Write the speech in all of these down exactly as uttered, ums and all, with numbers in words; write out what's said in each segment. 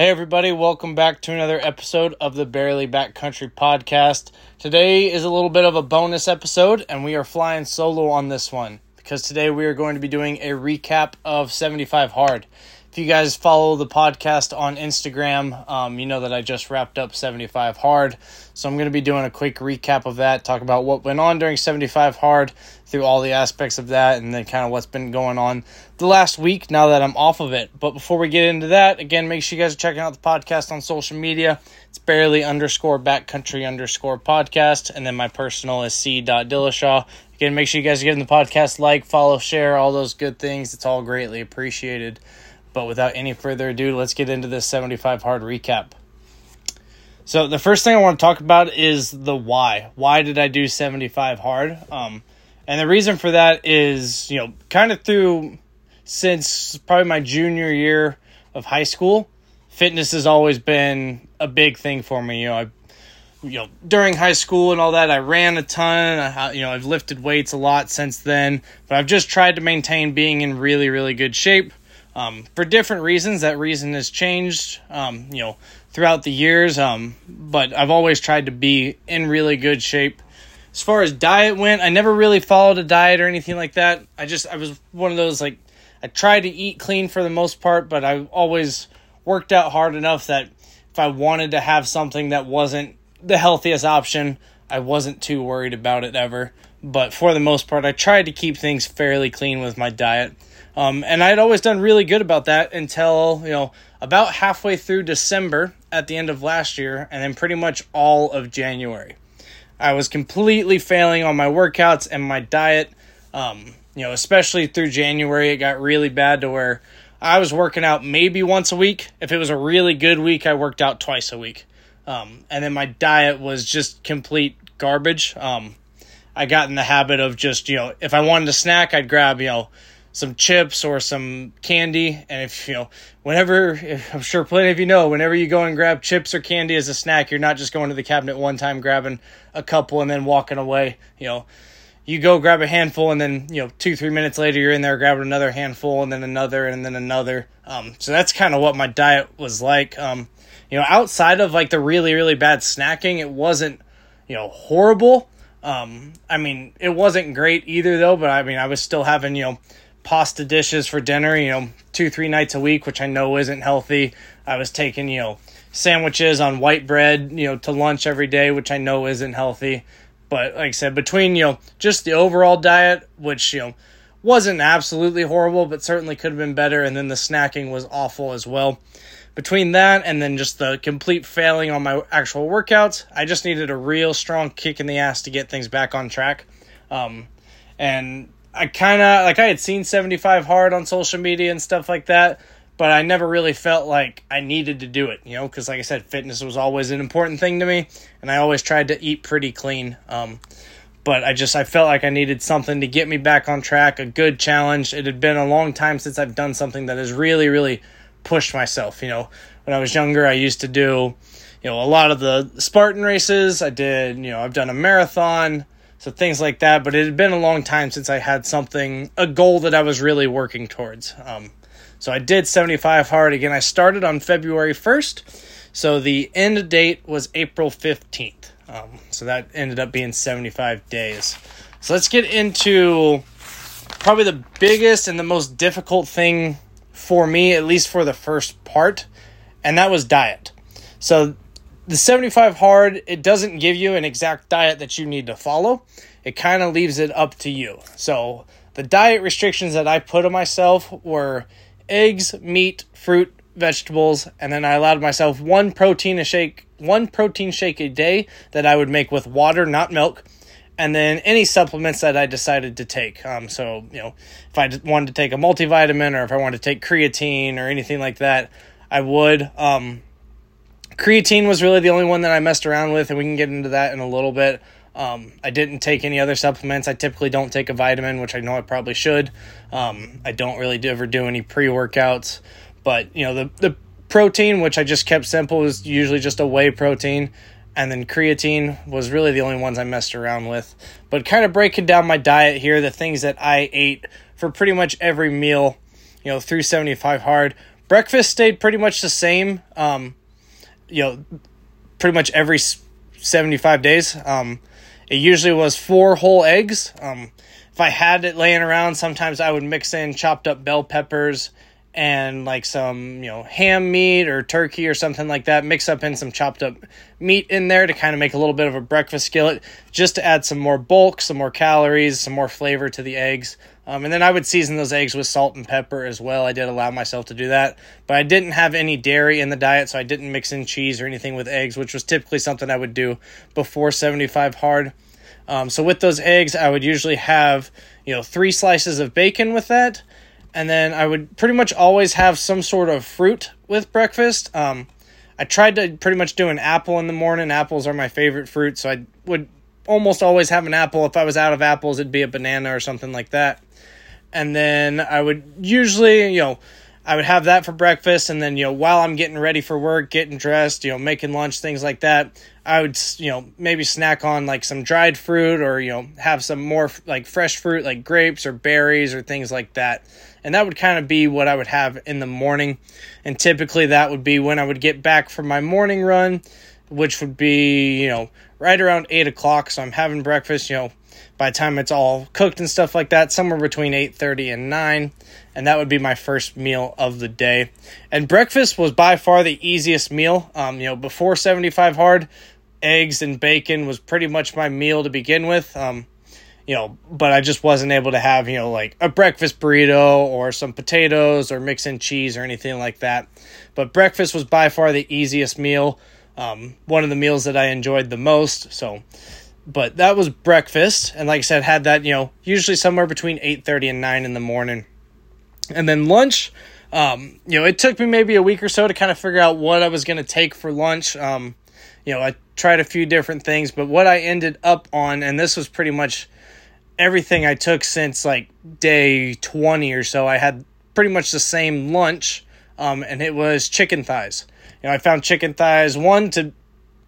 Hey everybody, welcome back to another episode of the Barely Backcountry podcast. Today is a little bit of a bonus episode, and we are flying solo on this one, because today we are going to be doing a recap of seventy-five hard. If you guys follow the podcast on Instagram, um, you know that I just wrapped up seventy-five hard, so I'm going to be doing a quick recap of that, talk about what went on during seventy-five hard, through all the aspects of that, and then kind of what's been going on the last week now that I'm off of it. But before we get into that, again, make sure you guys are checking out the podcast on social media. It's barely underscore backcountry underscore podcast, and then my personal is c dot dillashaw. Again, make sure you guys are giving the podcast like, follow, share, all those good things. It's all greatly appreciated. But without any further ado, let's get into this seventy-five hard recap. So the first thing I want to talk about is the why. Why did I do seventy-five hard? Um, and the reason for that is, you know, kind of through since probably my junior year of high school, fitness has always been a big thing for me. You know, I, you know, during high school and all that, I ran a ton. I, you know, I've lifted weights a lot since then, but I've just tried to maintain being in really, really good shape. Um, for different reasons, that reason has changed, um, you know, throughout the years. Um, but I've always tried to be in really good shape. As far as diet went, I never really followed a diet or anything like that. I just, I was one of those, like, I tried to eat clean for the most part, but I always worked out hard enough that if I wanted to have something that wasn't the healthiest option, I wasn't too worried about it ever. But for the most part, I tried to keep things fairly clean with my diet. Um, and I had always done really good about that until, you know, about halfway through December at the end of last year, and then pretty much all of January. I was completely failing on my workouts and my diet, um, you know, especially through January. It got really bad to where I was working out maybe once a week. If it was a really good week, I worked out twice a week. Um, and then my diet was just complete garbage. Um, I got in the habit of just, you know, if I wanted a snack, I'd grab, you know, some chips or some candy. And if, you know, whenever, if, I'm sure plenty of you know, whenever you go and grab chips or candy as a snack, you're not just going to the cabinet one time, grabbing a couple and then walking away. You know, you go grab a handful and then, you know, two, three minutes later, you're in there grabbing another handful and then another and then another. Um, so that's kind of what my diet was like. Um, you know, outside of like the really, really bad snacking, it wasn't, you know, horrible. Um, I mean, it wasn't great either though, but I mean, I was still having, you know, pasta dishes for dinner, you know, two, three nights a week, which I know isn't healthy. I was taking, you know, sandwiches on white bread, you know, to lunch every day, which I know isn't healthy. But like I said, between, you know, just the overall diet, which, you know, wasn't absolutely horrible, but certainly could have been better. And then the snacking was awful as well. Between that and then just the complete failing on my actual workouts, I just needed a real strong kick in the ass to get things back on track. Um, and I kind of, like I had seen seventy-five hard on social media and stuff like that, but I never really felt like I needed to do it, you know, because like I said, fitness was always an important thing to me, and I always tried to eat pretty clean. Um, but I just, I felt like I needed something to get me back on track, a good challenge. It had been a long time since I've done something that has really, really pushed myself. You know, when I was younger, I used to do, you know, a lot of the Spartan races. I did, you know, I've done a marathon, so things like that, but it had been a long time since I had something, a goal that I was really working towards. Um, so I did seventy-five hard. Again, I started on February first, so the end date was April fifteenth. Um, so that ended up being seventy-five days. So let's get into probably the biggest and the most difficult thing for me, at least for the first part, and that was diet. So the seventy-five hard, it doesn't give you an exact diet that you need to follow. It kind of leaves it up to you. So the diet restrictions that I put on myself were eggs, meat, fruit, vegetables, and then I allowed myself one protein a shake, one protein shake a day that I would make with water, not milk, and then any supplements that I decided to take. Um, so, you know, if I wanted to take a multivitamin or if I wanted to take creatine or anything like that, I would. Um, Creatine was really the only one that I messed around with, and we can get into that in a little bit. Um, I didn't take any other supplements. I typically don't take a vitamin, which I know I probably should. Um, I don't really do, ever do any pre-workouts. But, you know, the, the protein, which I just kept simple, was usually just a whey protein. And then creatine was really the only ones I messed around with. But kind of breaking down my diet here, the things that I ate for pretty much every meal, you know, through seventy-five hard. breakfast stayed pretty much the same, um, you know, pretty much every seventy-five days. Um, it usually was four whole eggs. Um, if I had it laying around, sometimes I would mix in chopped up bell peppers and like some, you know, ham meat or turkey or something like that, mix up in some chopped up meat in there to kind of make a little bit of a breakfast skillet, just to add some more bulk, some more calories, some more flavor to the eggs. Um, and then I would season those eggs with salt and pepper as well. I did allow myself to do that, but I didn't have any dairy in the diet, so I didn't mix in cheese or anything with eggs, which was typically something I would do before seventy-five Hard. Um, so with those eggs, I would usually have, you know, three slices of bacon with that. And then I would pretty much always have some sort of fruit with breakfast. Um, I tried to pretty much do an apple in the morning. Apples are my favorite fruit, so I would almost always have an apple. If I was out of apples, it'd be a banana or something like that. And then I would usually, you know, I would have that for breakfast. And then, you know, while I'm getting ready for work, getting dressed, you know, making lunch, things like that, I would, you know, maybe snack on like some dried fruit, or, you know, have some more like fresh fruit, like grapes or berries or things like that. And that would kind of be what I would have in the morning. And typically that would be when I would get back from my morning run, which would be, you know, right around eight o'clock. So I'm having breakfast, you know, by the time it's all cooked and stuff like that, somewhere between eight thirty and nine. And that would be my first meal of the day. And breakfast was by far the easiest meal. Um, you know, before seventy-five Hard, eggs and bacon was pretty much my meal to begin with. Um, You know, but I just wasn't able to have, you know, like a breakfast burrito or some potatoes or mix in cheese or anything like that. But breakfast was by far the easiest meal, um, one of the meals that I enjoyed the most. So, but that was breakfast. And like I said, had that, you know, usually somewhere between eight thirty and nine in the morning. And then lunch, um, you know, it took me maybe a week or so to kind of figure out what I was going to take for lunch. Um, you know, I tried a few different things, but what I ended up on, and this was pretty much everything I took since like day twenty or so, I had pretty much the same lunch, um, and it was chicken thighs. You know, I found chicken thighs, one, to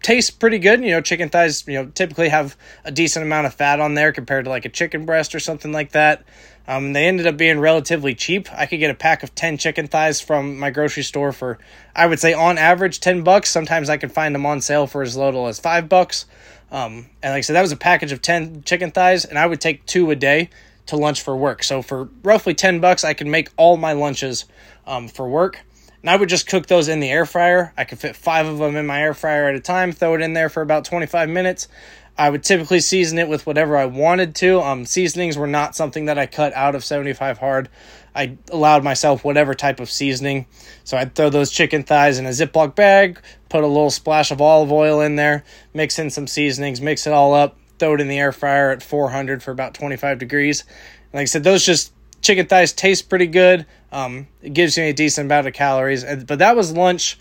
taste pretty good. You know, chicken thighs, you know, typically have a decent amount of fat on there compared to like a chicken breast or something like that. Um, they ended up being relatively cheap. I could get a pack of ten chicken thighs from my grocery store for, I would say on average, ten bucks. Sometimes I could find them on sale for as little as five bucks. Um, and like I said, that was a package of ten chicken thighs, and I would take two a day to lunch for work. So for roughly ten bucks, I could make all my lunches, um, for work, and I would just cook those in the air fryer. I could fit five of them in my air fryer at a time, throw it in there for about twenty-five minutes. I would typically season it with whatever I wanted to. Um, seasonings were not something that I cut out of seventy-five Hard. I allowed myself whatever type of seasoning. So I'd throw those chicken thighs in a Ziploc bag, put a little splash of olive oil in there, mix in some seasonings, mix it all up, throw it in the air fryer at four hundred for about twenty-five degrees. And like I said, those just chicken thighs taste pretty good. Um, it gives you a decent amount of calories. But that was lunch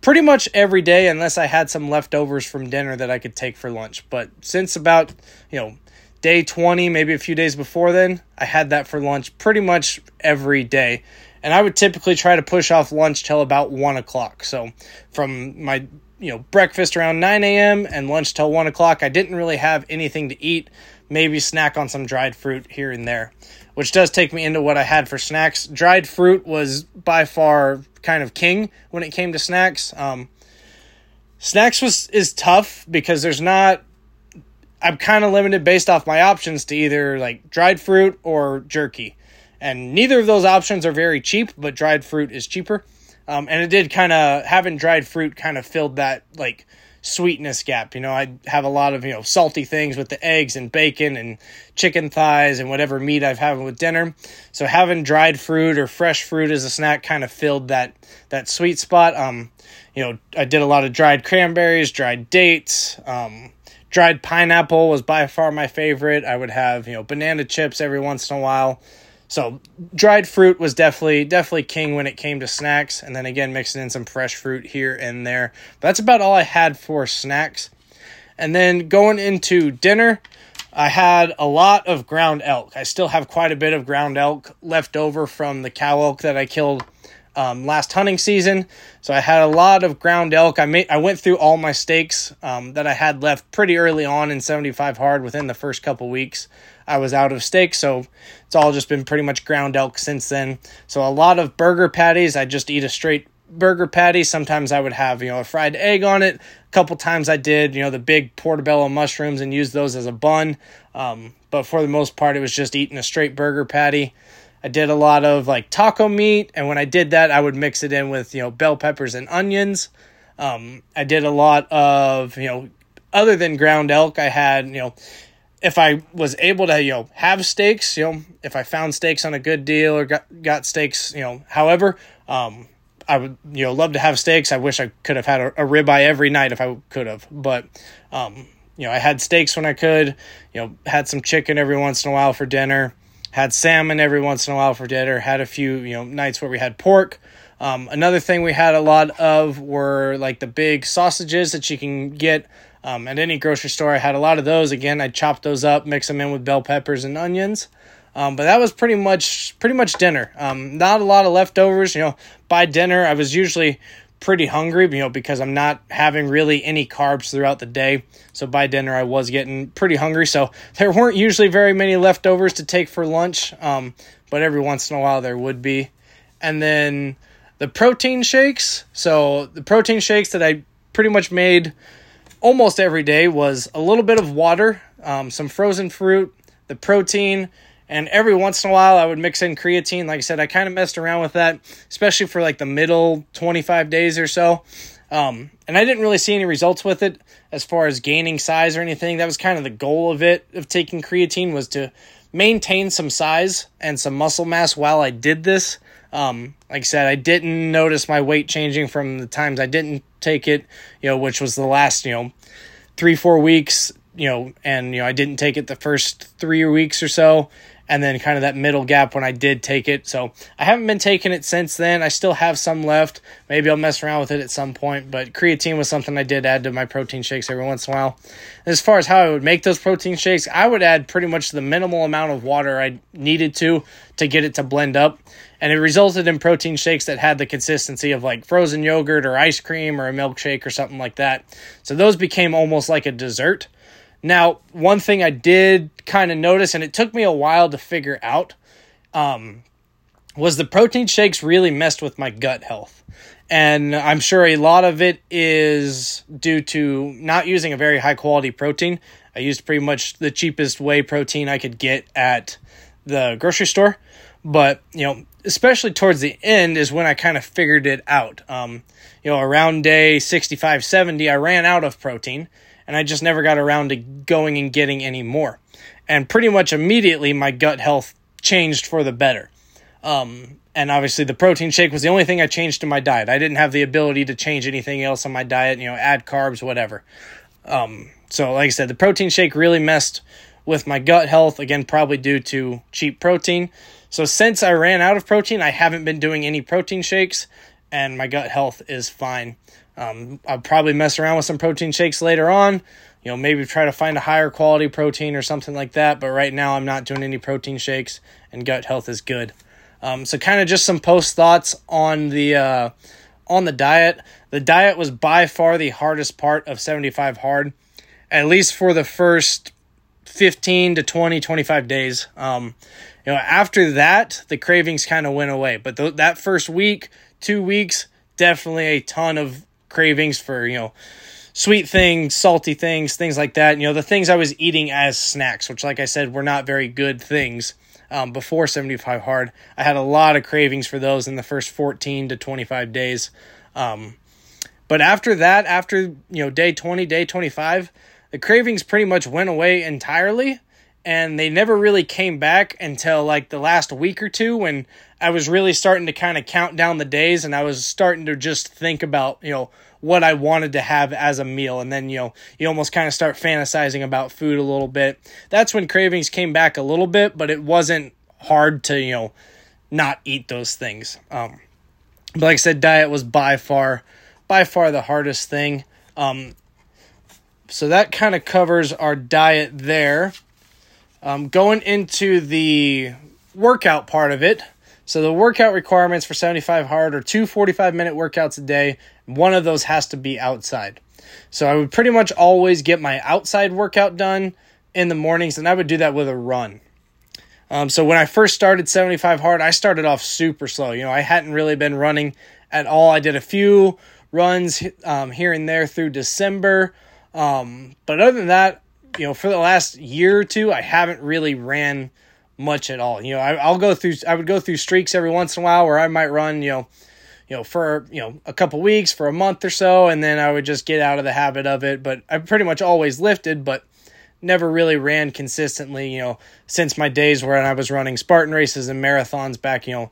pretty much every day, unless I had some leftovers from dinner that I could take for lunch. But since about, you know, day twenty, maybe a few days before then, I had that for lunch pretty much every day. And I would typically try to push off lunch till about one o'clock. So from my, you know, breakfast around nine a.m. and lunch till one o'clock, I didn't really have anything to eat, maybe snack on some dried fruit here and there, which does take me into what I had for snacks. Dried fruit was by far kind of king when it came to snacks. Um, snacks was is tough because there's not, I'm kind of limited based off my options to either like dried fruit or jerky. And neither of those options are very cheap, but dried fruit is cheaper. Um, and it did kind of, having dried fruit kind of filled that like sweetness gap. You know, I have a lot of, you know, salty things with the eggs and bacon and chicken thighs and whatever meat I've had with dinner. So having dried fruit or fresh fruit as a snack kind of filled that, that sweet spot. Um, you know, I did a lot of dried cranberries, dried dates, um, dried pineapple was by far my favorite. I would have, you know, banana chips every once in a while. So dried fruit was definitely, definitely king when it came to snacks. And then again, mixing in some fresh fruit here and there. But that's about all I had for snacks. And then going into dinner, I had a lot of ground elk. I still have quite a bit of ground elk left over from the cow elk that I killed Um, last hunting season. So I had a lot of ground elk. I made, I went through all my steaks um, that I had left pretty early on in seventy-five Hard within the first couple weeks. I was out of steak, so it's all just been pretty much ground elk since then. So a lot of burger patties. I just eat a straight burger patty. Sometimes I would have, you know, a fried egg on it. A couple times I did, you know, the big portobello mushrooms and used those as a bun. Um, but for the most part, it was just eating a straight burger patty. I did a lot of like taco meat. And when I did that, I would mix it in with, you know, bell peppers and onions. Um, I did a lot of, you know, other than ground elk, I had, you know, if I was able to, you know, have steaks, you know, if I found steaks on a good deal or got, got steaks, you know, however, um, I would, you know, love to have steaks. I wish I could have had a, a ribeye every night if I could have, but, um, you know, I had steaks when I could, you know, had some chicken every once in a while for dinner, had salmon every once in a while for dinner, had a few, you know, nights where we had pork. Um, another thing we had a lot of were like the big sausages that you can get, um, at any grocery store. I had a lot of those. Again, I chopped those up, mix them in with bell peppers and onions. Um, but that was pretty much, pretty much dinner. Um, not a lot of leftovers, you know, by dinner, I was usually pretty hungry, you know, because I'm not having really any carbs throughout the day. So by dinner, I was getting pretty hungry. So there weren't usually very many leftovers to take for lunch. Um, but every once in a while there would be. And then the protein shakes. So the protein shakes that I pretty much made almost every day was a little bit of water, um, some frozen fruit, the protein. And every once in a while, I would mix in creatine. Like I said, I kind of messed around with that, especially for like the middle twenty-five days or so. Um, and I didn't really see any results with it as far as gaining size or anything. That was kind of the goal of it, of taking creatine, was to maintain some size and some muscle mass while I did this. Um, like I said, I didn't notice my weight changing from the times I didn't take it, you know, which was the last, you know, three, four weeks, you know, and, you know, I didn't take it the first three weeks or so. And then kind of that middle gap when I did take it. So I haven't been taking it since then. I still have some left. Maybe I'll mess around with it at some point. But creatine was something I did add to my protein shakes every once in a while. As far as how I would make those protein shakes, I would add pretty much the minimal amount of water I needed to to get it to blend up. And it resulted in protein shakes that had the consistency of like frozen yogurt or ice cream or a milkshake or something like that. So those became almost like a dessert. Now, one thing I did kind of notice, and it took me a while to figure out, um, was the protein shakes really messed with my gut health. And I'm sure a lot of it is due to not using a very high quality protein. I used pretty much the cheapest whey protein I could get at the grocery store. But, you know, especially towards the end is when I kind of figured it out. Um, you know, around day sixty-five, seventy, I ran out of protein. And I just never got around to going and getting any more. And pretty much immediately, my gut health changed for the better. Um, and obviously, the protein shake was the only thing I changed in my diet. I didn't have the ability to change anything else on my diet, you know, add carbs, whatever. Um, so, like I said, the protein shake really messed with my gut health, again, probably due to cheap protein. So, since I ran out of protein, I haven't been doing any protein shakes, and my gut health is fine. Um, I'll probably mess around with some protein shakes later on, you know, maybe try to find a higher quality protein or something like that. But right now I'm not doing any protein shakes and gut health is good. Um, so kind of just some post thoughts on the, uh, on the diet. The diet was by far the hardest part of seventy-five hard, at least for the first fifteen to twenty, twenty-five days. Um, you know, after that, the cravings kind of went away, but th- that first week, two weeks, definitely a ton of cravings for, you know, sweet things, salty things, things like that. You know, the things I was eating as snacks, which, like I said, were not very good things um, before seventy-five hard. I had a lot of cravings for those in the first fourteen to twenty-five days. Um, but after that, after, you know, day twenty, day twenty-five, the cravings pretty much went away entirely. And they never really came back until like the last week or two when I was really starting to kind of count down the days and I was starting to just think about, you know, what I wanted to have as a meal. And then, you know, you almost kind of start fantasizing about food a little bit. That's when cravings came back a little bit, but it wasn't hard to, you know, not eat those things. Um, but like I said, diet was by far, by far the hardest thing. Um, so that kind of covers our diet there. Um, going into the workout part of it, so the workout requirements for seventy-five hard are two forty-five minute workouts a day. One of those has to be outside. So I would pretty much always get my outside workout done, in the mornings, and I would do that with a run. Um, so when I first started seventy-five Hard, I started off super slow. You know, I hadn't really been running at all. I did a few runs um, here and there through December. Um, but other than that, you know, for the last year or two, I haven't really ran much at all. You know, I, I'll go through, I would go through streaks every once in a while where I might run, you know, you know, for, you know, a couple weeks, for a month or so. And then I would just get out of the habit of it, but I pretty much always lifted, but never really ran consistently, you know, since my days where I was running Spartan races and marathons back, you know,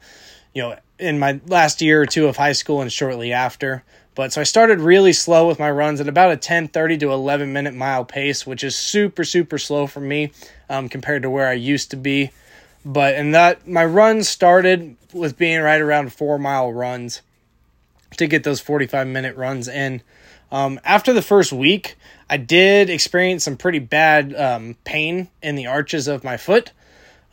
you know, in my last year or two of high school and shortly after. But so I started really slow with my runs at about a ten, thirty to eleven minute mile pace, which is super, super slow for me um, compared to where I used to be. But and that my runs started with being right around four mile runs to get those forty-five minute runs in. Um, after the first week, I did experience some pretty bad um, pain in the arches of my foot.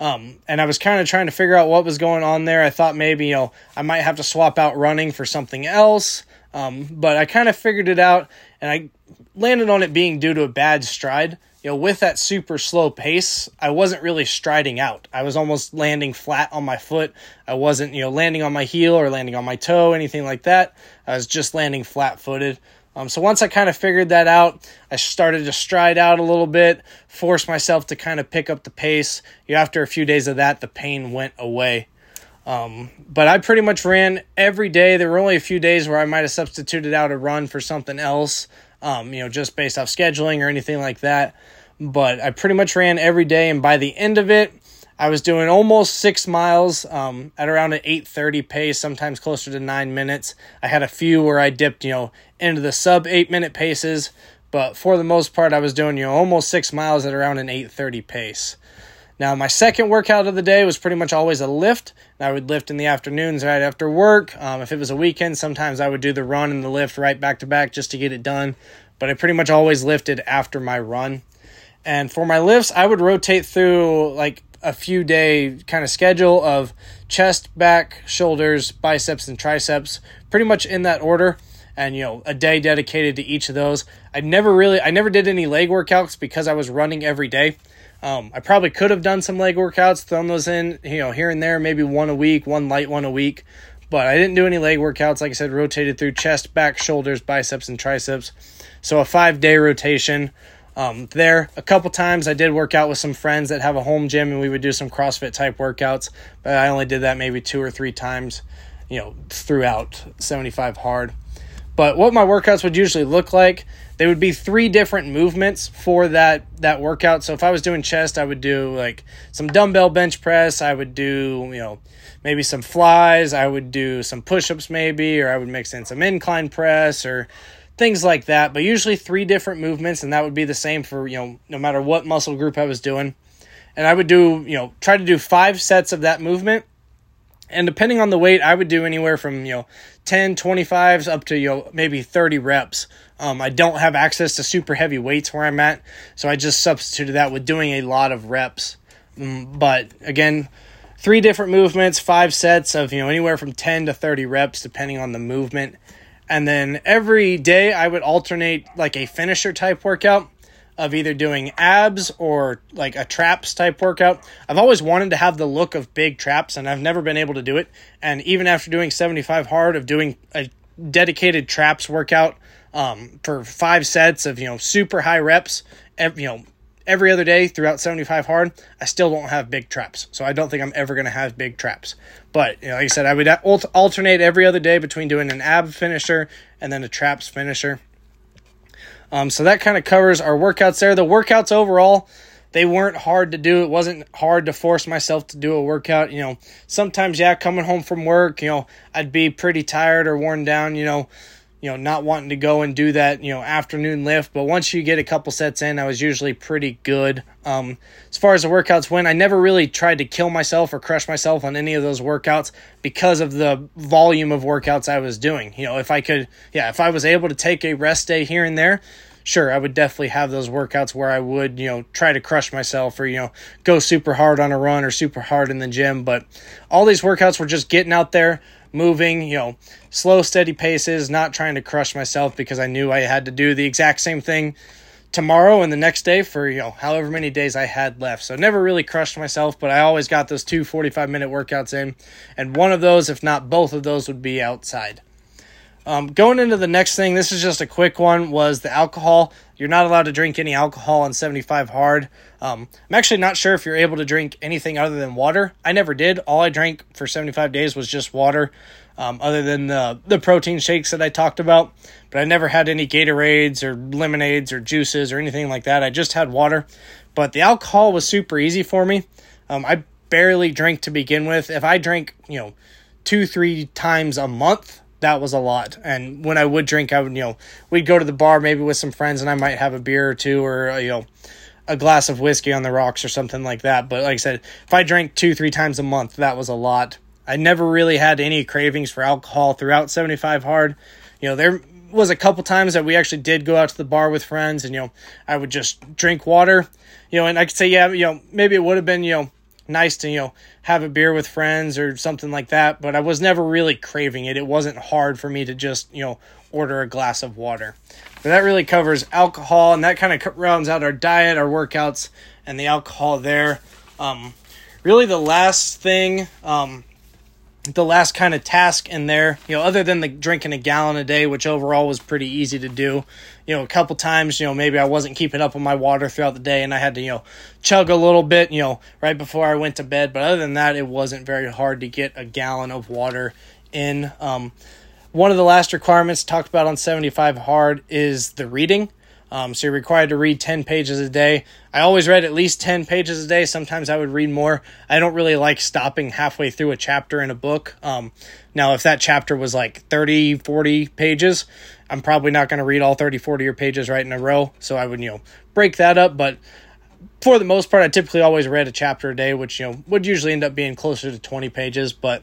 Um, and I was kind of trying to figure out what was going on there. I thought maybe, you know, I might have to swap out running for something else. Um, but I kind of figured it out, and I landed on it being due to a bad stride. You know, with that super slow pace, I wasn't really striding out. I was almost landing flat on my foot. I wasn't, you know, landing on my heel or landing on my toe, anything like that. I was just landing flat-footed. Um, so once I kind of figured that out, I started to stride out a little bit, force myself to kind of pick up the pace. You know, after a few days of that, the pain went away. Um, but I pretty much ran every day. There were only a few days where I might have substituted out a run for something else, um, you know, just based off scheduling or anything like that. But I pretty much ran every day, and by the end of it, I was doing almost six miles um, at around an eight thirty pace, sometimes closer to nine minutes. I had a few where I dipped, you know, into the sub eight minute paces, but for the most part, I was doing, you know, almost six miles at around an eight thirty pace. Now, my second workout of the day was pretty much always a lift. And I would lift in the afternoons right after work. Um, if it was a weekend, sometimes I would do the run and the lift right back to back just to get it done. But I pretty much always lifted after my run. And for my lifts, I would rotate through like a few day kind of schedule of chest, back, shoulders, biceps, and triceps, pretty much in that order. And, you know, a day dedicated to each of those. I never really, I never did any leg workouts because I was running every day. Um, I probably could have done some leg workouts, thrown those in, you know, here and there, maybe one a week, one light one a week, but I didn't do any leg workouts. Like I said, rotated through chest, back, shoulders, biceps, and triceps. So a five day rotation, um, there. A couple times I did work out with some friends that have a home gym, and we would do some CrossFit type workouts, but I only did that maybe two or three times, you know, throughout seventy-five Hard. But what my workouts would usually look like, they would be three different movements for that that workout. So if I was doing chest, I would do like some dumbbell bench press. I would do, you know, maybe some flies. I would do some push-ups maybe, or I would mix in some incline press or things like that. But usually three different movements, and that would be the same for, you know, no matter what muscle group I was doing. And I would do, you know, try to do five sets of that movement. And depending on the weight, I would do anywhere from, you know, ten, twenty-fives up to, you know, maybe thirty reps. Um, I don't have access to super heavy weights where I'm at, so I just substituted that with doing a lot of reps. Um, but again, three different movements, five sets of, you know, anywhere from ten to thirty reps, depending on the movement. And then every day I would alternate like a finisher type workout of either doing abs or like a traps type workout. I've always wanted to have the look of big traps, and I've never been able to do it. And even after doing seventy-five Hard, of doing a dedicated traps workout um, for five sets of, you know, super high reps, every, you know, every other day throughout seventy-five Hard, I still don't have big traps. So I don't think I'm ever going to have big traps. But, you know, like I said, I would alternate every other day between doing an ab finisher and then a traps finisher. Um, so that kind of covers our workouts there. The workouts overall, they weren't hard to do. It wasn't hard to force myself to do a workout. You know, sometimes, yeah, coming home from work, you know, I'd be pretty tired or worn down, you know, you know, not wanting to go and do that, you know, afternoon lift. But once you get a couple sets in, I was usually pretty good. Um, as far as the workouts went, I never really tried to kill myself or crush myself on any of those workouts because of the volume of workouts I was doing. You know, if I could, yeah, if I was able to take a rest day here and there, sure, I would definitely have those workouts where I would, you know, try to crush myself or, you know, go super hard on a run or super hard in the gym. But all these workouts were just getting out there, moving, you know, slow, steady paces, not trying to crush myself because I knew I had to do the exact same thing tomorrow and the next day for, you know, however many days I had left. So never really crushed myself, but I always got those two forty-five minute workouts in, and one of those, if not both of those, would be outside. Um, going into the next thing, this is just a quick one, was the alcohol. You're not allowed to drink any alcohol on seventy-five hard. Um, I'm actually not sure if you're able to drink anything other than water. I never did. All I drank for seventy-five days was just water, um, other than the, the protein shakes that I talked about. But I never had any Gatorades or lemonades or juices or anything like that. I just had water. But the alcohol was super easy for me. Um, I barely drank to begin with. If I drank, you know, two, three times a month, that was a lot. And when I would drink, I would, you know, we'd go to the bar maybe with some friends and I might have a beer or two or, you know, a glass of whiskey on the rocks or something like that. But like I said, if I drank two, three times a month, that was a lot. I never really had any cravings for alcohol throughout seventy-five hard. You know, there was a couple times that we actually did go out to the bar with friends and, you know, I would just drink water, you know, and I could say, yeah, you know, maybe it would have been, you know, nice to, you know, have a beer with friends or something like that, but I was never really craving it. It wasn't hard for me to just, you know, order a glass of water. But that really covers alcohol, and that kind of rounds out our diet, our workouts, and the alcohol there. Um, really the last thing, um, the last kind of task in there, you know, other than the drinking a gallon a day, which overall was pretty easy to do, you know, a couple times, you know, maybe I wasn't keeping up on my water throughout the day and I had to, you know, chug a little bit, you know, right before I went to bed. But other than that, it wasn't very hard to get a gallon of water in. Um, one of the last requirements talked about on seventy-five hard is the reading. Um, so you're required to read ten pages a day. I always read at least ten pages a day. Sometimes I would read more. I don't really like stopping halfway through a chapter in a book. Um, now, if that chapter was like thirty, forty pages, I'm probably not going to read all thirty, forty or pages right in a row. So I would, you know, break that up. But for the most part, I typically always read a chapter a day, which, you know, would usually end up being closer to twenty pages. But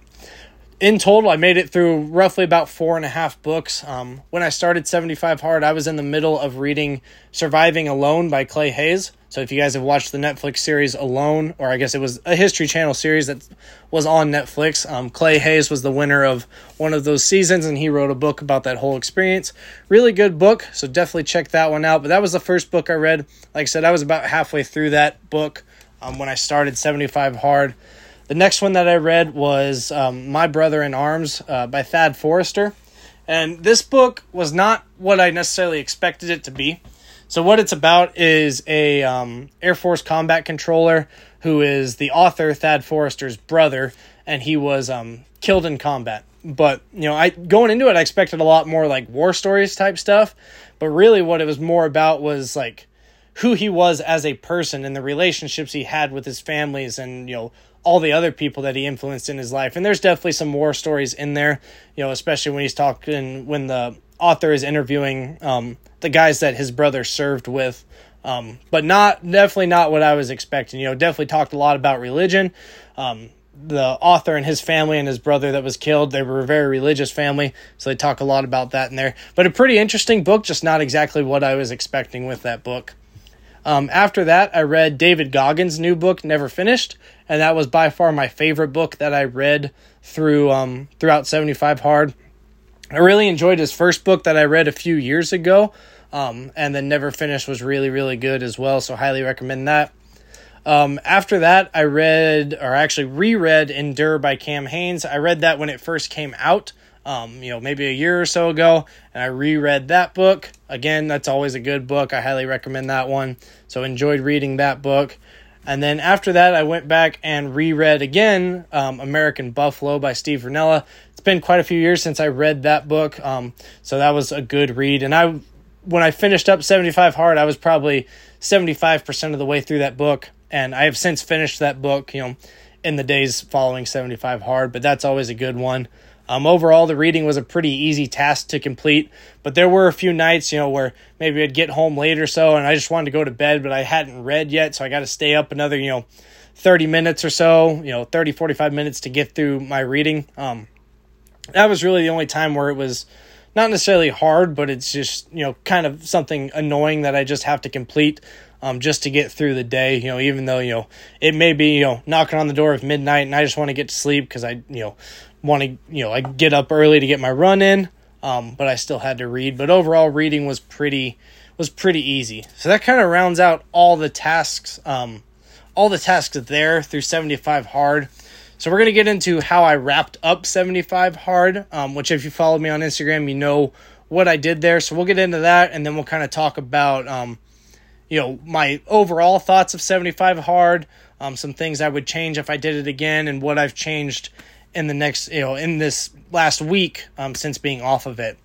in total, I made it through roughly about four and a half books. Um, when I started seventy-five hard, I was in the middle of reading Surviving Alone by Clay Hayes. So if you guys have watched the Netflix series Alone, or I guess it was a History Channel series that was on Netflix, um, Clay Hayes was the winner of one of those seasons, and he wrote a book about that whole experience. Really good book, so definitely check that one out. But that was the first book I read. Like I said, I was about halfway through that book um, when I started seventy-five hard. The next one that I read was um, My Brother in Arms uh, by Thad Forrester. And this book was not what I necessarily expected it to be. So what it's about is a um, Air Force combat controller who is the author, Thad Forrester's brother, and he was um, killed in combat. But, you know, I going into it, I expected a lot more like war stories type stuff. But really what it was more about was like who he was as a person and the relationships he had with his families and, you know, all the other people that he influenced in his life. And there's definitely some war stories in there, you know, especially when he's talking, when the author is interviewing um, the guys that his brother served with, um, but not, definitely not what I was expecting. You know, definitely talked a lot about religion. Um, the author and his family and his brother that was killed, they were a very religious family. So they talk a lot about that in there, but a pretty interesting book, just not exactly what I was expecting with that book. Um, after that, I read David Goggins' new book, Never Finished, and that was by far my favorite book that I read through um, throughout seventy-five hard. I really enjoyed his first book that I read a few years ago, um, and then Never Finished was really, really good as well, so highly recommend that. Um, after that, I read, or actually reread Endure by Cam Haynes. I read that when it first came out, um, you know, maybe a year or so ago, and I reread that book. Again, that's always a good book. I highly recommend that one. So enjoyed reading that book. And then after that, I went back and reread again, um, American Buffalo by Steve Rinella. It's been quite a few years since I read that book. Um, so that was a good read. And I, when I finished up seventy-five hard, I was probably seventy-five percent of the way through that book. And I have since finished that book, you know, in the days following seventy-five hard, but that's always a good one. Um, overall, the reading was a pretty easy task to complete, but there were a few nights, you know, where maybe I'd get home late or so, and I just wanted to go to bed, but I hadn't read yet, so I got to stay up another, you know, thirty minutes or so, you know, thirty, forty-five minutes to get through my reading. Um, that was really the only time where it was not necessarily hard, but it's just, you know, kind of something annoying that I just have to complete um, just to get through the day, you know, even though, you know, it may be, you know, knocking on the door of midnight, and I just want to get to sleep because I, you know, want to, you know, I get up early to get my run in. um, but I still had to read. But overall, reading was pretty was pretty easy. So that kind of rounds out all the tasks, um, all the tasks there through seventy-five Hard. So we're going to get into how I wrapped up seventy-five Hard, um, which if you follow me on Instagram, you know what I did there. So we'll get into that, and then we'll kind of talk about, um, you know, my overall thoughts of seventy-five Hard, um, some things I would change if I did it again, and what I've changed in the next, you know, in this last week um, since being off of it.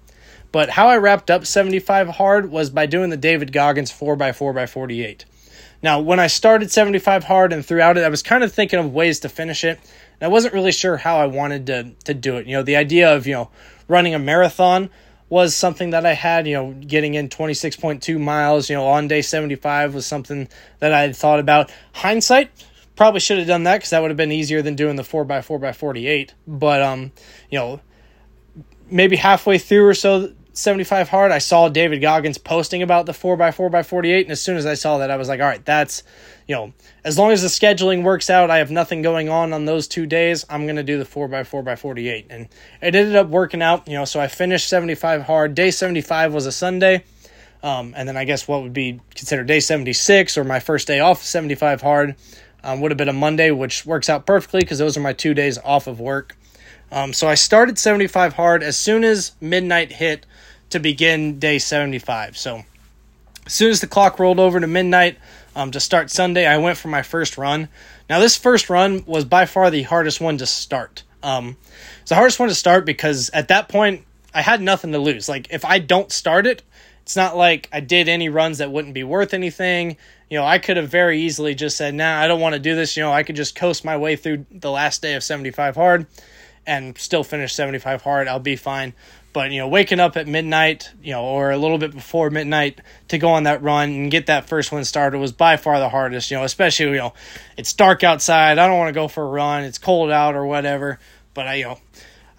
But how I wrapped up seventy-five Hard was by doing the David Goggins four by four by forty-eight. Now, when I started seventy-five Hard and throughout it, I was kind of thinking of ways to finish it. And I wasn't really sure how I wanted to to do it. You know, the idea of, you know, running a marathon was something that I had, you know, getting in twenty-six point two miles, you know, on day seventy-five was something that I had thought about. Hindsight, probably should have done that because that would have been easier than doing the four by four by forty-eight. But, um, you know, maybe halfway through or so, seventy-five Hard, I saw David Goggins posting about the four by four by forty-eight, and as soon as I saw that, I was like, all right, that's, you know, as long as the scheduling works out, I have nothing going on on those two days, I'm going to do the four by four by forty-eight, and it ended up working out, you know, so I finished seventy-five Hard. Day seventy-five was a Sunday, um, and then I guess what would be considered day seventy-six, or my first day off of seventy-five Hard, um, would have been a Monday, which works out perfectly, because those are my two days off of work. Um, so I started seventy-five Hard as soon as midnight hit to begin day seventy-five. So as soon as the clock rolled over to midnight um, to start Sunday, I went for my first run. Now this first run was by far the hardest one to start. Um, it's the hardest one to start because at that point I had nothing to lose. Like if I don't start it, it's not like I did any runs that wouldn't be worth anything. You know, I could have very easily just said, nah, I don't want to do this. You know, I could just coast my way through the last day of seventy-five Hard and still finish seventy-five Hard, I'll be fine. But, you know, waking up at midnight, you know, or a little bit before midnight to go on that run and get that first one started was by far the hardest, you know, especially, you know, it's dark outside, I don't want to go for a run, it's cold out or whatever, but I, you know,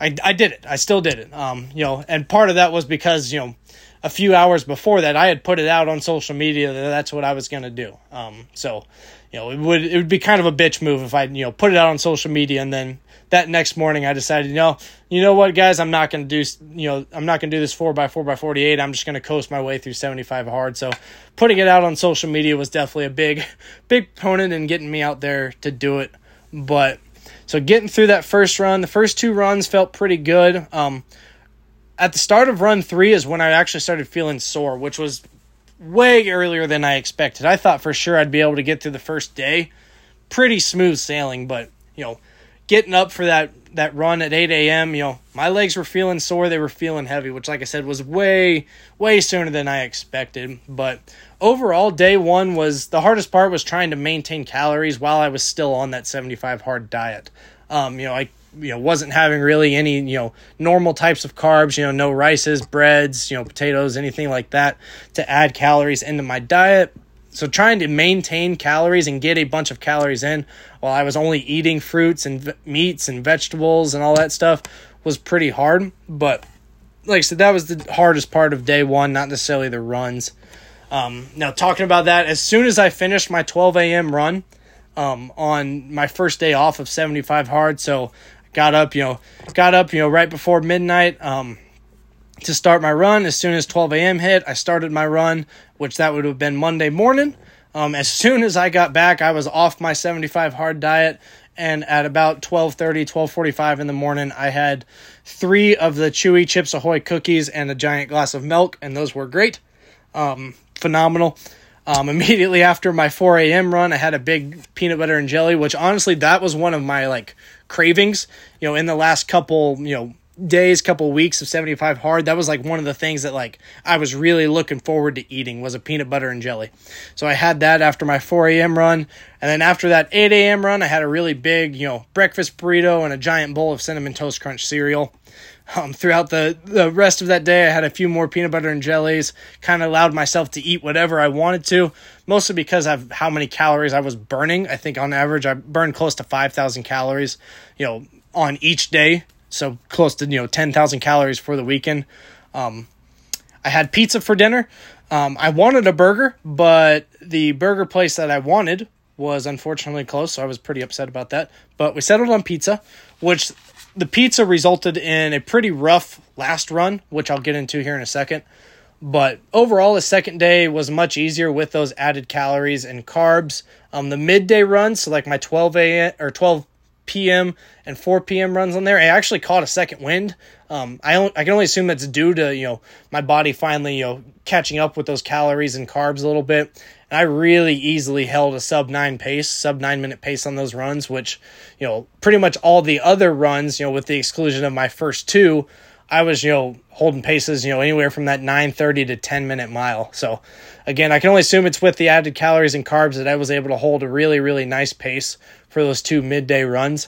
I, I did it, I still did it, um, you know, and part of that was because, you know, a few hours before that, I had put it out on social media that that's what I was going to do, um, so, you know, it would, it would be kind of a bitch move if I, you know, put it out on social media and then that next morning I decided, you know, you know what, guys, I'm not going to do, you know, I'm not going to do this four by four by forty-eight. I'm just going to coast my way through seventy-five Hard. So putting it out on social media was definitely a big, big component in getting me out there to do it. But so getting through that first run, the first two runs felt pretty good. Um, at the start of run three is when I actually started feeling sore, which was way earlier than I expected. I thought for sure I'd be able to get through the first day. Pretty smooth sailing, but, you know, getting up for that, that run at eight a.m., you know, my legs were feeling sore. They were feeling heavy, which, like I said, was way, way sooner than I expected. But overall, day one was the hardest part was trying to maintain calories while I was still on that seventy-five Hard diet. Um, you know, I you know wasn't having really any, you know, normal types of carbs, you know, no rices, breads, you know, potatoes, anything like that to add calories into my diet. So trying to maintain calories and get a bunch of calories in while I was only eating fruits and v- meats and vegetables and all that stuff was pretty hard. But like I said, that was the hardest part of day one, not necessarily the runs. Um, now talking about that, as soon as I finished my twelve a.m. run um, on my first day off of seventy-five Hard, so I got up, you know, got up, you know, right before midnight. Um, to start my run. As soon as twelve a.m. hit, I started my run, which that would have been Monday morning. Um, as soon as I got back, I was off my seventy-five Hard diet, and at about twelve thirty, twelve forty-five in the morning, I had three of the Chewy Chips Ahoy cookies and a giant glass of milk, and those were great. Um, phenomenal. Um, immediately after my four a.m. run, I had a big peanut butter and jelly, which honestly, that was one of my like cravings, you know, in the last couple, you know, days, couple weeks of seventy-five Hard, that was like one of the things that like I was really looking forward to eating was a peanut butter and jelly. So I had that after my four a.m. run, and then after that eight a.m. run, I had a really big, you know, breakfast burrito and a giant bowl of Cinnamon Toast Crunch cereal. Um, throughout the, the rest of that day, I had a few more peanut butter and jellies, kind of allowed myself to eat whatever I wanted to, mostly because of how many calories I was burning. I think on average, I burned close to five thousand calories, you know, on each day. So close to, you know, ten thousand calories for the weekend. Um, I had pizza for dinner. Um, I wanted a burger, but the burger place that I wanted was unfortunately closed, so I was pretty upset about that. But we settled on pizza, which the pizza resulted in a pretty rough last run, which I'll get into here in a second. But overall, the second day was much easier with those added calories and carbs. Um, the midday runs, so like my twelve a.m. or twelve p.m. and four p.m. runs on there, I actually caught a second wind. Um, I I can only assume that's due to, you know, my body finally, you know, catching up with those calories and carbs a little bit. And I really easily held a sub nine pace, sub nine minute pace on those runs, which, you know, pretty much all the other runs, you know, with the exclusion of my first two, I was, you know, holding paces, you know, anywhere from that nine thirty to ten minute mile. So again, I can only assume it's with the added calories and carbs that I was able to hold a really, really nice pace for those two midday runs.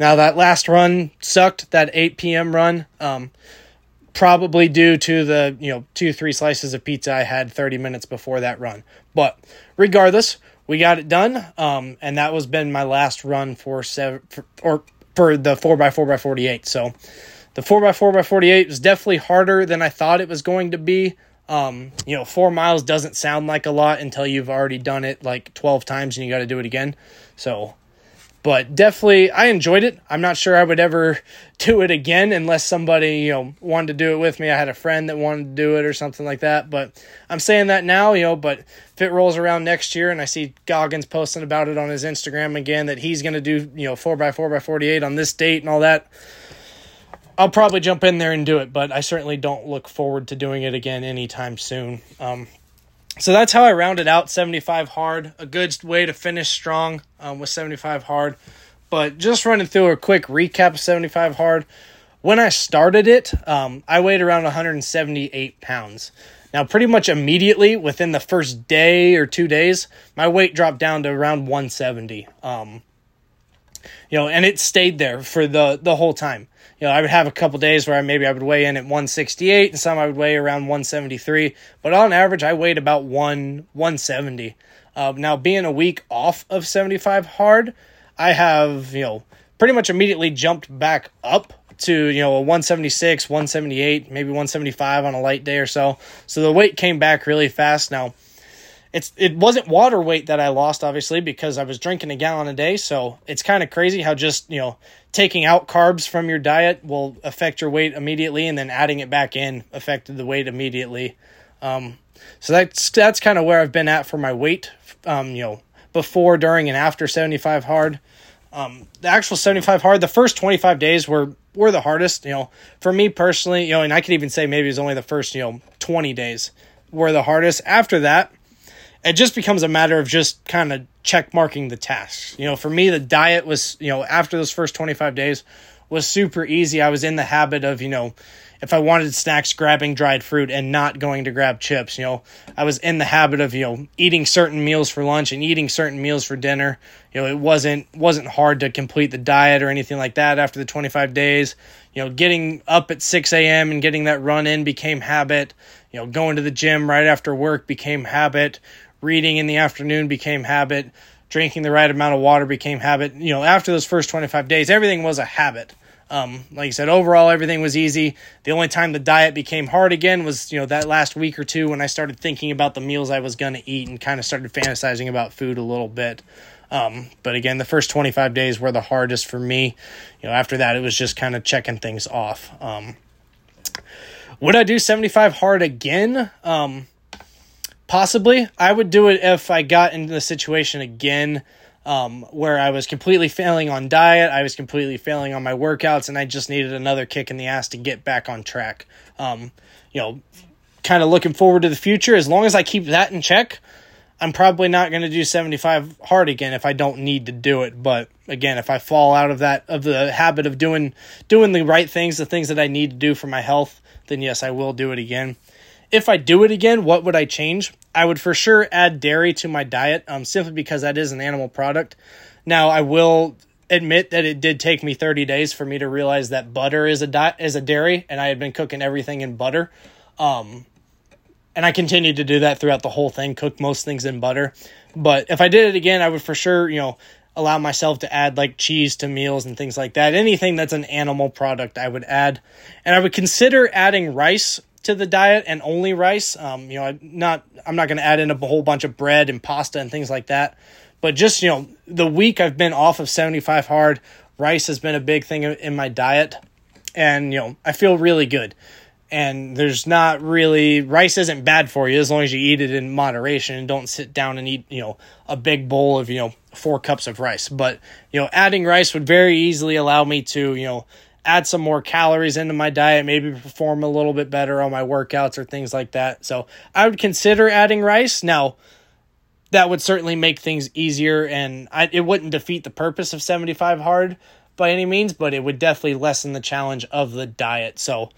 Now that last run sucked, that eight p.m. run, um, probably due to the, you know, two, three slices of pizza I had thirty minutes before that run. But regardless, we got it done. Um, and that was been my last run for seven for, or for the four by four by forty-eight. So the four by four by forty-eight was definitely harder than I thought it was going to be. Um, you know, four miles doesn't sound like a lot until you've already done it like twelve times and you got to do it again. So, but definitely I enjoyed it. I'm not sure I would ever do it again unless somebody, you know, wanted to do it with me. I had a friend that wanted to do it or something like that, but I'm saying that now, you know, but if it rolls around next year and I see Goggins posting about it on his Instagram again, that he's going to do, you know, four by four by forty-eight on this date and all that, I'll probably jump in there and do it, but I certainly don't look forward to doing it again anytime soon. Um, so that's how I rounded out seventy-five hard, a good way to finish strong um, with seventy-five hard. But just running through a quick recap of seventy-five hard, when I started it, um, I weighed around one hundred seventy-eight pounds. Now, pretty much immediately within the first day or two days, my weight dropped down to around one seventy. Um, you know, and it stayed there for the, the whole time. You know, I would have a couple days where I, maybe I would weigh in at one sixty-eight and some I would weigh around one seventy-three. But on average, I weighed about one, one seventy. Uh, now, being a week off of seventy-five hard, I have, you know, pretty much immediately jumped back up to, you know, a one seventy-six, one seventy-eight, maybe one seventy-five on a light day or so. So the weight came back really fast. Now, It's it wasn't water weight that I lost, obviously, because I was drinking a gallon a day. So it's kind of crazy how just, you know, taking out carbs from your diet will affect your weight immediately, and then adding it back in affected the weight immediately. Um, so that's that's kind of where I've been at for my weight, um, you know, before, during, and after seventy-five hard. Um, the actual seventy-five hard, the first twenty-five days were, were the hardest, you know, for me personally, you know, and I could even say maybe it was only the first, you know, twenty days were the hardest. After that, it just becomes a matter of just kind of check marking the tasks. You know, for me, the diet was, you know, after those first twenty-five days was super easy. I was in the habit of, you know, if I wanted snacks, grabbing dried fruit and not going to grab chips. You know, I was in the habit of, you know, eating certain meals for lunch and eating certain meals for dinner. You know, it wasn't, wasn't hard to complete the diet or anything like that after the twenty-five days. You know, getting up at six a.m. and getting that run in became habit. You know, going to the gym right after work became habit. Reading in the afternoon became habit. Drinking the right amount of water became habit. You know, after those first twenty-five days, everything was a habit. Um, like I said, overall, everything was easy. The only time the diet became hard again was, you know, that last week or two when I started thinking about the meals I was going to eat and kind of started fantasizing about food a little bit. Um, but again, the first twenty-five days were the hardest for me. You know, after that, it was just kind of checking things off. Um, would I do seventy-five hard again? Um, Possibly. I would do it if I got into the situation again um, where I was completely failing on diet, I was completely failing on my workouts, and I just needed another kick in the ass to get back on track. Um, you know, kind of looking forward to the future. As long as I keep that in check, I'm probably not going to do seventy-five hard again if I don't need to do it. But again, if I fall out of that, of the habit of doing doing the right things, the things that I need to do for my health, then yes, I will do it again. If I do it again, what would I change? I would for sure add dairy to my diet, um, simply because that is an animal product. Now, I will admit that it did take me thirty days for me to realize that butter is a di- is a dairy, and I had been cooking everything in butter. Um, and I continued to do that throughout the whole thing, cook most things in butter. But if I did it again, I would for sure, you know, allow myself to add like cheese to meals and things like that. Anything that's an animal product, I would add. And I would consider adding rice to the diet, and only rice. Um, you know, I'm not, I'm not going to add in a whole bunch of bread and pasta and things like that, but just, you know, the week I've been off of seventy-five hard, rice has been a big thing in my diet, and, you know, I feel really good. And there's not really, rice isn't bad for you as long as you eat it in moderation and don't sit down and eat, you know, a big bowl of, you know, four cups of rice. But, you know, adding rice would very easily allow me to, you know, add some more calories into my diet, maybe perform a little bit better on my workouts or things like that. So I would consider adding rice. Now, that would certainly make things easier, and I, it wouldn't defeat the purpose of seventy-five hard by any means, but it would definitely lessen the challenge of the diet. So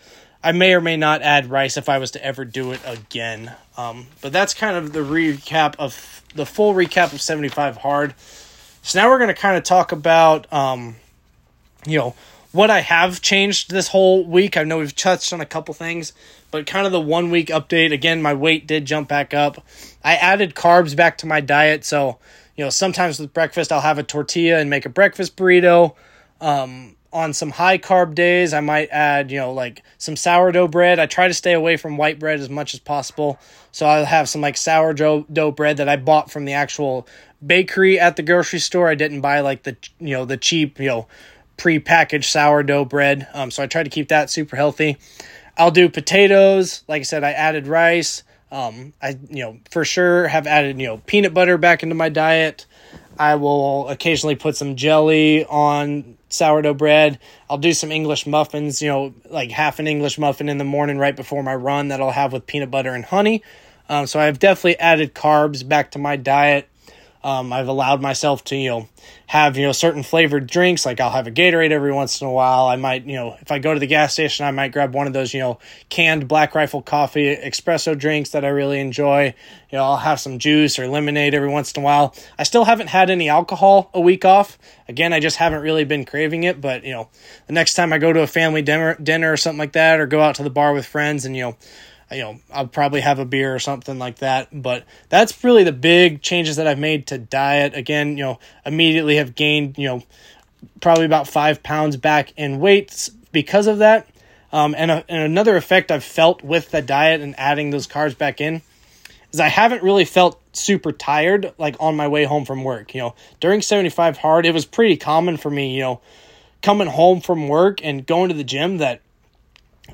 I may or may not add rice if I was to ever do it again. Um, but that's kind of the recap of the full recap of seventy-five hard. So now we're going to kind of talk about, um, you know, what I have changed this whole week. I know we've touched on a couple things, but kind of the one week update. Again, my weight did jump back up. I added carbs back to my diet. So, you know, sometimes with breakfast, I'll have a tortilla and make a breakfast burrito. Um, On some high carb days, I might add, you know, like some sourdough bread. I try to stay away from white bread as much as possible. So I'll have some like sourdough dough bread that I bought from the actual bakery at the grocery store. I didn't buy like the, you know, the cheap, you know, prepackaged sourdough bread. Um, so I try to keep that super healthy. I'll do potatoes. Like I said, I added rice. Um, I, you know, for sure have added, you know, peanut butter back into my diet. I will occasionally put some jelly on sourdough bread. I'll do some English muffins, you know, like half an English muffin in the morning right before my run that I'll have with peanut butter and honey. Um, so I've definitely added carbs back to my diet. Um, I've allowed myself to, you know, have, you know, certain flavored drinks. Like I'll have a Gatorade every once in a while. I might, you know, if I go to the gas station, I might grab one of those, you know, canned Black Rifle coffee espresso drinks that I really enjoy. You know, I'll have some juice or lemonade every once in a while. I still haven't had any alcohol a week off. Again, I just haven't really been craving it. But, you know, the next time I go to a family dinner, dinner or something like that, or go out to the bar with friends and, you know, you know, I'll probably have a beer or something like that. But that's really the big changes that I've made to diet. Again, you know, immediately have gained, you know, probably about five pounds back in weight because of that. Um, and, a, and another effect I've felt with the diet and adding those carbs back in is I haven't really felt super tired, like on my way home from work. You know, during seventy-five hard, it was pretty common for me, you know, coming home from work and going to the gym that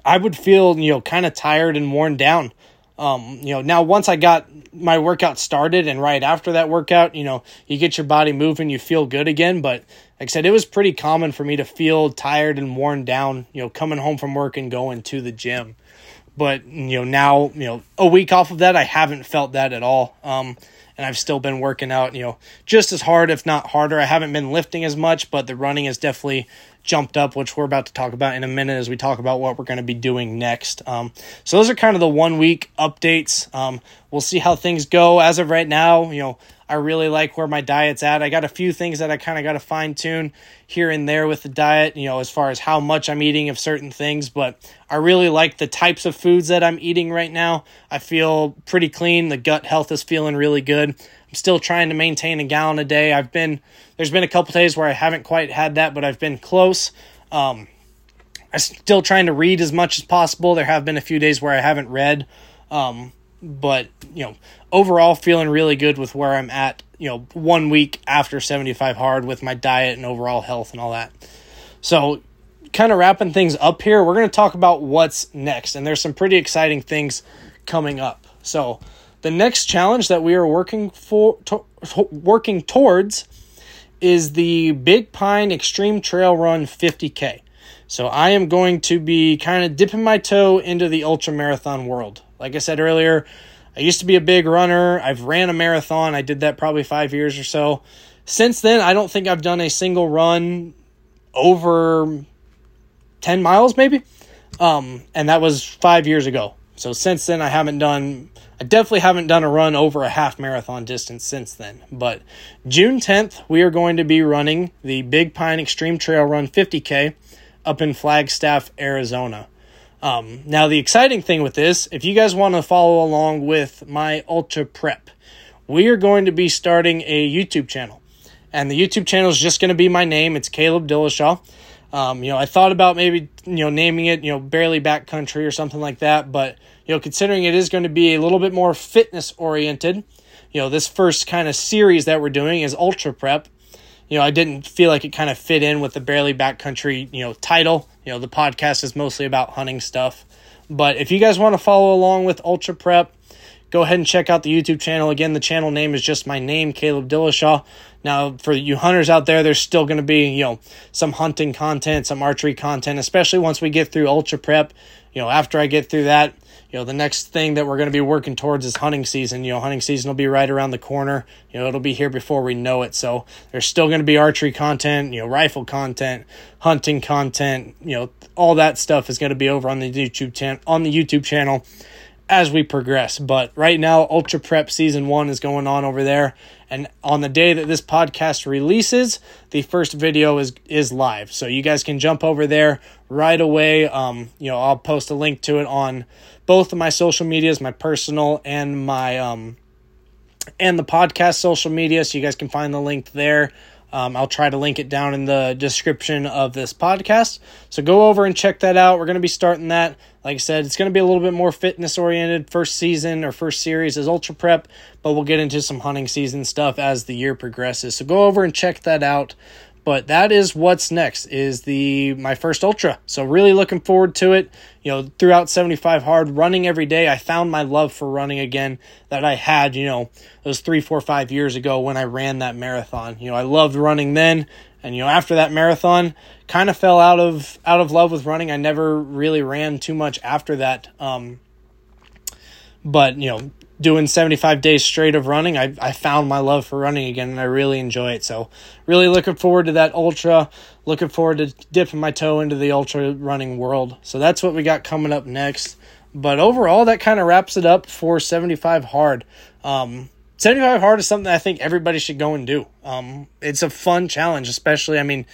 I would feel, you know, kind of tired and worn down. Um, you know, now once I got my workout started and right after that workout, you know, you get your body moving, you feel good again. But like I said, it was pretty common for me to feel tired and worn down, you know, coming home from work and going to the gym. But, you know, now, you know, a week off of that, I haven't felt that at all. Um, and I've still been working out, you know, just as hard, if not harder. I haven't been lifting as much, but the running has definitely jumped up, which we're about to talk about in a minute as we talk about what we're going to be doing next. Um, so those are kind of the one week updates. Um, we'll see how things go. As of right now, you know, I really like where my diet's at. I got a few things that I kind of got to fine tune here and there with the diet, you know, as far as how much I'm eating of certain things, but I really like the types of foods that I'm eating right now. I feel pretty clean. The gut health is feeling really good. I'm still trying to maintain a gallon a day. I've been, there's been a couple days where I haven't quite had that, but I've been close. Um, I'm still trying to read as much as possible. There have been a few days where I haven't read, um, but, you know, overall feeling really good with where I'm at, you know, one week after seventy-five hard with my diet and overall health and all that. So kind of wrapping things up here, we're going to talk about what's next. And there's some pretty exciting things coming up. So the next challenge that we are working for, to, working towards is the Big Pine Extreme Trail Run fifty K. So I am going to be kind of dipping my toe into the ultra marathon world. Like I said earlier, I used to be a big runner. I've ran a marathon. I did that probably five years or so. Since then, I don't think I've done a single run over ten miles maybe. Um, and that was five years ago. So since then, I haven't done, I definitely haven't done a run over a half marathon distance since then. But June tenth, we are going to be running the Big Pine Extreme Trail Run fifty K up in Flagstaff, Arizona. Um, now, the exciting thing with this, if you guys want to follow along with my ultra prep, we are going to be starting a YouTube channel. And the YouTube channel is just going to be my name. It's Caleb Dillashaw. Um, you know, I thought about maybe, you know, naming it, you know, Barely Backcountry or something like that. But, you know, considering it is going to be a little bit more fitness oriented, you know, this first kind of series that we're doing is ultra prep. you know, I didn't feel like it kind of fit in with the Barely Backcountry, you know, title. You know, the podcast is mostly about hunting stuff. But if you guys want to follow along with Ultra Prep, go ahead and check out the YouTube channel. Again, the channel name is just my name, Caleb Dillashaw. Now, for you hunters out there, there's still going to be, you know, some hunting content, some archery content, especially once we get through Ultra Prep. You know, after I get through that, you know, the next thing that we're going to be working towards is hunting season. You know, hunting season will be right around the corner. You know, it'll be here before we know it. So there's still going to be archery content, you know, rifle content, hunting content, you know, all that stuff is going to be over on the YouTube ten- on the YouTube channel as we progress. But right now, Ultra Prep Season one is going on over there. And on the day that this podcast releases, the first video is is live. So you guys can jump over there right away. Um, you know, I'll post a link to it on both of my social medias, my personal and my um and the podcast social media. So you guys can find the link there. Um, I'll try to link it down in the description of this podcast. So go over and check that out. We're going to be starting that. Like I said, it's going to be a little bit more fitness-oriented. First season or first series is Ultra Prep, but we'll get into some hunting season stuff as the year progresses. So go over and check that out. But that is what's next, is the my first Ultra. So really looking forward to it. You know, throughout seventy-five Hard, running every day, I found my love for running again that I had, you know, those three, four, five years ago when I ran that marathon. You know, I loved running then. And, you know, after that marathon, kind of fell out of out of love with running. I never really ran too much after that. Um, but, you know, doing seventy-five days straight of running, I, I found my love for running again, and I really enjoy it. So really looking forward to that Ultra, looking forward to dipping my toe into the ultra running world. So that's what we got coming up next. But overall, that kind of wraps it up for seventy-five Hard. Um, seventy-five Hard is something that I think everybody should go and do. Um, it's a fun challenge, especially, I mean,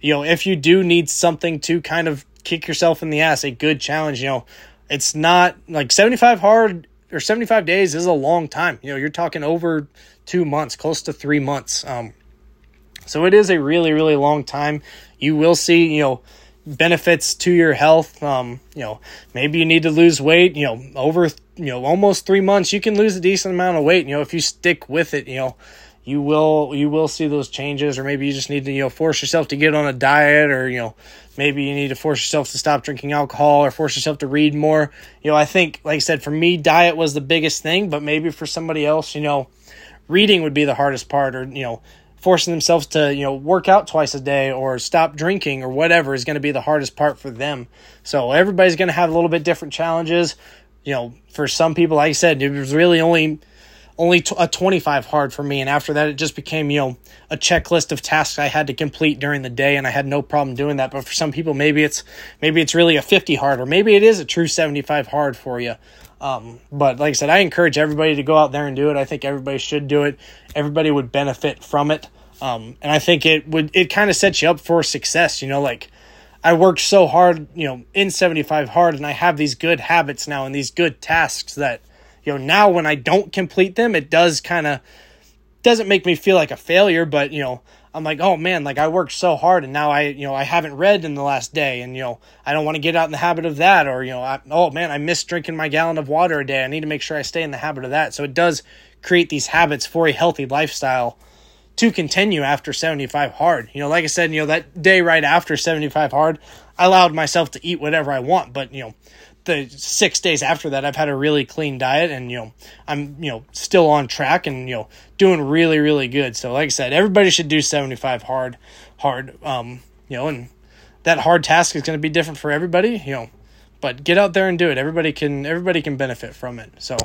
you know, if you do need something to kind of kick yourself in the ass, a good challenge, you know, it's not like seventy-five Hard or seventy-five days is a long time. You know, you're talking over two months, close to three months. Um, so it is a really, really long time. You will see, you know, benefits to your health. Um, you know, maybe you need to lose weight, you know, over, you know, almost three months, you can lose a decent amount of weight. You know, if you stick with it, you know, you will, you will see those changes. Or maybe you just need to, you know, force yourself to get on a diet, or, you know, maybe you need to force yourself to stop drinking alcohol, or force yourself to read more. You know, I think, like I said, for me, diet was the biggest thing, but maybe for somebody else, you know, reading would be the hardest part, or, you know, forcing themselves to, you know, work out twice a day or stop drinking or whatever is going to be the hardest part for them. So everybody's going to have a little bit different challenges. You know, for some people, like I said, it was really only... Only a twenty-five Hard for me, and after that, it just became, you know, a checklist of tasks I had to complete during the day, and I had no problem doing that. But for some people, maybe it's maybe it's really a fifty Hard, or maybe it is a true seventy-five Hard for you. Um, but like I said, I encourage everybody to go out there and do it. I think everybody should do it. Everybody would benefit from it, um, and I think it would. It kind of sets you up for success. You know, like, I worked so hard, you know, in seventy-five Hard, and I have these good habits now and these good tasks that, you know, now when I don't complete them, it does kind of doesn't make me feel like a failure, but, you know, I'm like, oh man, like, I worked so hard, and now I, you know, I haven't read in the last day, and, you know, I don't want to get out in the habit of that, or, you know, I, oh man, I miss drinking my gallon of water a day. I need to make sure I stay in the habit of that. So it does create these habits for a healthy lifestyle to continue after seventy-five Hard. You know, like I said, you know, that day right after seventy-five Hard, I allowed myself to eat whatever I want, but, you know, the six days after that, I've had a really clean diet, and, you know, I'm, you know, still on track, and, you know, doing really, really good. So like I said, everybody should do seventy-five hard, hard, um, you know, and that hard task is going to be different for everybody, you know, but get out there and do it. Everybody can, everybody can benefit from it. So,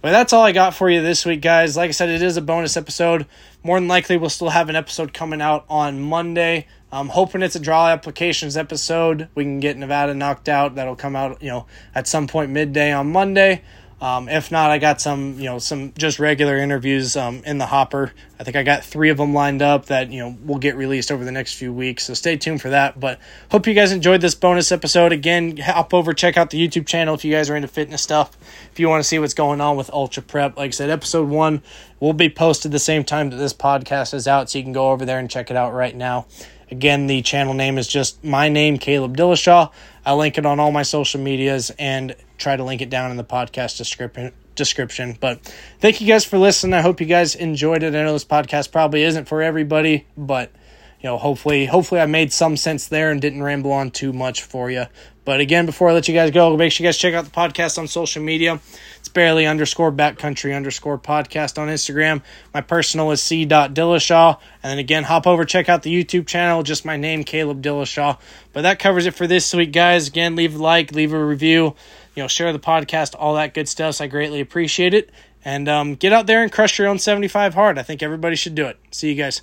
but that's all I got for you this week, guys. Like I said, it is a bonus episode. More than likely, we'll still have an episode coming out on Monday. I'm hoping it's a draw applications episode. We can get Nevada knocked out. That'll come out, you know, at some point midday on Monday. Um, if not, I got some, you know, some just regular interviews um, in the hopper. I think I got three of them lined up that, you know, will get released over the next few weeks. So stay tuned for that. But hope you guys enjoyed this bonus episode. Again, hop over, check out the YouTube channel if you guys are into fitness stuff. If you want to see what's going on with Ultra Prep, like I said, episode one will be posted the same time that this podcast is out. So you can go over there and check it out right now. Again, the channel name is just my name, Caleb Dillashaw. I link it on all my social medias and try to link it down in the podcast description. description. But thank you guys for listening. I hope you guys enjoyed it. I know this podcast probably isn't for everybody, but you know, hopefully, hopefully I made some sense there and didn't ramble on too much for you. But again, before I let you guys go, make sure you guys check out the podcast on social media. It's barely underscore backcountry underscore podcast on Instagram. My personal is c dot dillashaw. And then again, hop over, check out the YouTube channel. Just my name, Caleb Dillashaw. But that covers it for this week, guys. Again, leave a like, leave a review, you know, share the podcast, all that good stuff. So I greatly appreciate it. And um, get out there and crush your own seventy-five hard. I think everybody should do it. See you guys.